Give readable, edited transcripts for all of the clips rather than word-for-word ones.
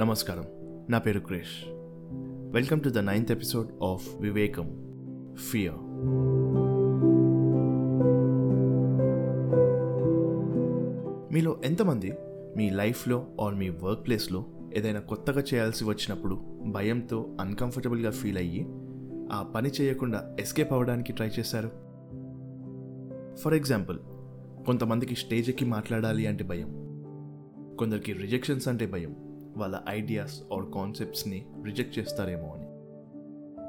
నమస్కారం, నా పేరు Krish. Welcome to the 9th episode of Vivekam fear. మీలో ఎంతమంది మీ లైఫ్లో ఆర్ మీ వర్క్ ప్లేస్లో ఏదైనా కొత్తగా చేయాల్సి వచ్చినప్పుడు భయంతో అన్కంఫర్టబుల్గా ఫీల్ అయ్యి ఆ పని చేయకుండా ఎస్కేప్ అవ్వడానికి ట్రై చేశారు? ఫర్ ఎగ్జాంపుల్, కొంతమందికి స్టేజ్ ఎక్కి మాట్లాడాలి అంటే భయం, కొందరికి రిజెక్షన్స్ అంటే భయం, వాళ్ళ ఐడియాస్ ఆర్ కాన్సెప్ట్స్ని రిజెక్ట్ చేస్తారేమో అని.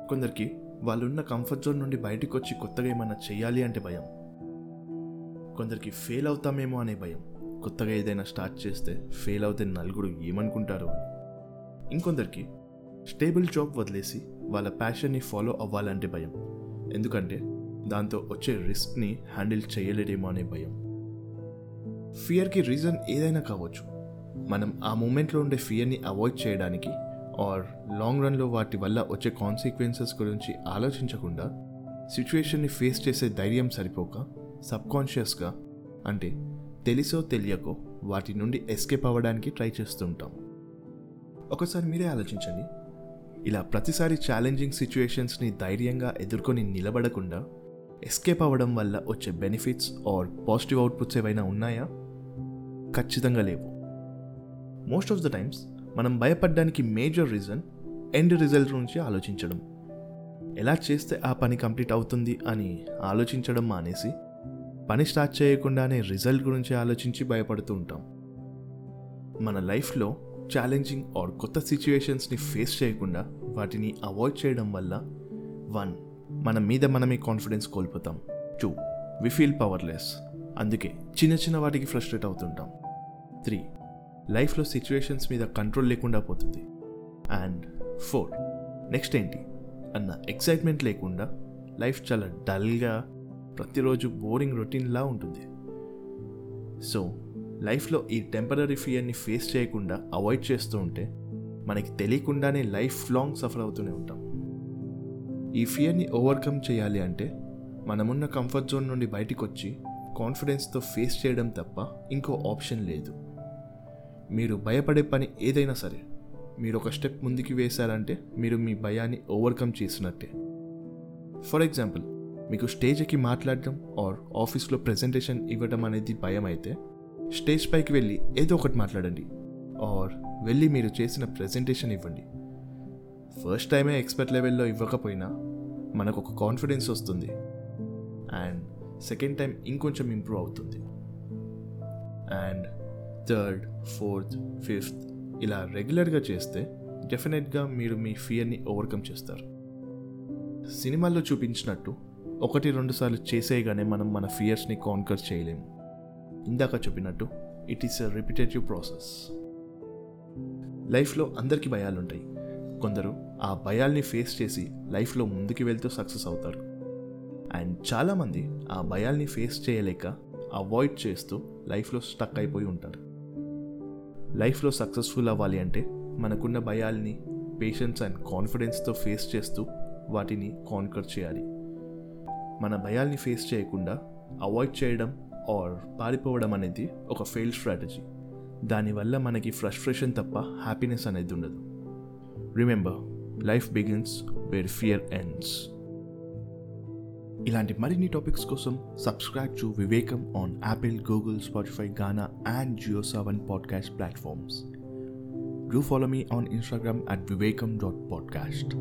కొందరికి వాళ్ళున్న కంఫర్ట్ జోన్ నుండి బయటకు వచ్చి కొత్తగా ఏమైనా చేయాలి అంటే భయం, కొందరికి ఫెయిల్ అవుతామేమో అనే భయం, కొత్తగా ఏదైనా స్టార్ట్ చేస్తే ఫెయిల్ అవుతే నలుగురు ఏమనుకుంటారు అని. ఇంకొందరికి స్టేబుల్ జాబ్ వదిలేసి వాళ్ళ ప్యాషన్ని ఫాలో అవ్వాలంటే భయం, ఎందుకంటే దాంతో వచ్చే రిస్క్ని హ్యాండిల్ చేయలేడేమో అనే భయం. ఫియర్కి రీజన్ ఏదైనా కావచ్చు. మనం ఆ మూమెంట్లో ఉండే ఫియర్ని అవాయిడ్ చేయడానికి ఆర్ లాంగ్ రన్లో వాటి వల్ల వచ్చే కాన్సిక్వెన్సెస్ గురించి ఆలోచించకుండా సిచ్యువేషన్ని ఫేస్ చేసే ధైర్యం సరిపోక సబ్కాన్షియస్గా, అంటే తెలిసో తెలియకో, వాటి నుండి ఎస్కేప్ అవ్వడానికి ట్రై చేస్తుంటాం. ఒకసారి మీరే ఆలోచించండి, ఇలా ప్రతిసారి ఛాలెంజింగ్ సిచ్యువేషన్స్ని ధైర్యంగా ఎదుర్కొని నిలబడకుండా ఎస్కేప్ అవ్వడం వల్ల వచ్చే బెనిఫిట్స్ ఆర్ పాజిటివ్ అవుట్పుట్స్ ఏవైనా ఉన్నాయా? ఖచ్చితంగా లేవు. మోస్ట్ ఆఫ్ ద టైమ్స్ మనం భయపడడానికి మేజర్ రీజన్ ఎండ్ రిజల్ట్ నుంచి ఆలోచించడం. ఎలా చేస్తే ఆ పని కంప్లీట్ అవుతుంది అని ఆలోచించడం మానేసి పని స్టార్ట్ చేయకుండానే రిజల్ట్ గురించి ఆలోచించి భయపడుతూ ఉంటాం. మన లైఫ్లో ఛాలెంజింగ్ ఆర్ కొత్త సిచ్యువేషన్స్ని ఫేస్ చేయకుండా వాటిని అవాయిడ్ చేయడం వల్ల 1. మన మీద మనమే కాన్ఫిడెన్స్ కోల్పోతాం. 2. వి ఫీల్ పవర్లెస్, అందుకే చిన్న చిన్న వాటికి ఫ్రస్ట్రేట్ అవుతుంటాం. 3. లైఫ్లో సిచ్యువేషన్స్ మీద కంట్రోల్ లేకుండా పోతుంది. అండ్ 4. నెక్స్ట్ ఏంటి అన్న ఎక్సైట్మెంట్ లేకుండా లైఫ్ చాలా డల్గా, ప్రతిరోజు బోరింగ్ రొటీన్లా ఉంటుంది. సో లైఫ్లో ఈ టెంపరరీ ఫియర్ని ఫేస్ చేయకుండా అవాయిడ్ చేస్తూ ఉంటే మనకి తెలియకుండానే లైఫ్ లాంగ్ సఫర్ అవుతూనే ఉంటాం. ఈ ఫియర్ని ఓవర్కమ్ చేయాలి అంటే మనమున్న కంఫర్ట్ జోన్ నుండి బయటకు వచ్చి కాన్ఫిడెన్స్తో ఫేస్ చేయడం తప్ప ఇంకో ఆప్షన్ లేదు. మీరు భయపడే పని ఏదైనా సరే, మీరు ఒక స్టెప్ ముందుకు వేశారంటే మీరు మీ భయాన్ని ఓవర్కమ్ చేసినట్టే. ఫర్ ఎగ్జాంపుల్, మీకు స్టేజ్ ఎక్కి మాట్లాడడం ఆర్ ఆఫీస్లో ప్రెజెంటేషన్ ఇవ్వడం అనేది భయం అయితే స్టేజ్ పైకి వెళ్ళి ఏదో ఒకటి మాట్లాడండి ఆర్ వెళ్ళి మీరు చేసిన ప్రెజెంటేషన్ ఇవ్వండి. ఫస్ట్ టైమే ఎక్స్పర్ట్ లెవెల్లో ఇవ్వకపోయినా మనకు ఒక కాన్ఫిడెన్స్ వస్తుంది అండ్ సెకండ్ టైం ఇంకొంచెం ఇంప్రూవ్ అవుతుంది. అండ్ 3rd, 4th, 5th ఇలా రెగ్యులర్గా చేస్తే డెఫినెట్గా మీరు మీ ఫియర్ని ఓవర్కమ్ చేస్తారు. సినిమాల్లో చూపించినట్టు 1-2 సార్లు చేసేయగానే మనం మన ఫియర్స్ని కాన్కర్ చేయలేము. ఇందాక చెప్పినట్టు it is a repetitive process. లైఫ్లో అందరికీ భయాలుంటాయి. కొందరు ఆ భయాల్ని ఫేస్ చేసి లైఫ్లో ముందుకు వెళ్తూ సక్సెస్ అవుతారు అండ్ చాలామంది ఆ భయాల్ని ఫేస్ చేయలేక అవాయిడ్ చేస్తూ లైఫ్లో స్టక్ అయిపోయి ఉంటారు. లైఫ్లో సక్సెస్ఫుల్ అవ్వాలి అంటే మనకున్న భయాల్ని పేషెన్స్ అండ్ కాన్ఫిడెన్స్తో ఫేస్ చేస్తూ వాటిని కాన్కర్ చేయాలి. మన భయాల్ని ఫేస్ చేయకుండా అవాయిడ్ చేయడం ఆర్ పారిపోవడం అనేది ఒక ఫెయిల్ స్ట్రాటజీ. దానివల్ల మనకి ఫ్రస్ట్రేషన్ తప్ప హ్యాపీనెస్ అనేది ఉండదు. Remember, life begins where fear ends. ఇలాంటి మరిన్ని టాపిక్స్ కోసం subscribe to Vivekam on Apple, Google, Spotify, Ghana, and JioSaavn podcast platforms. Do follow me on Instagram at vivekam.podcast.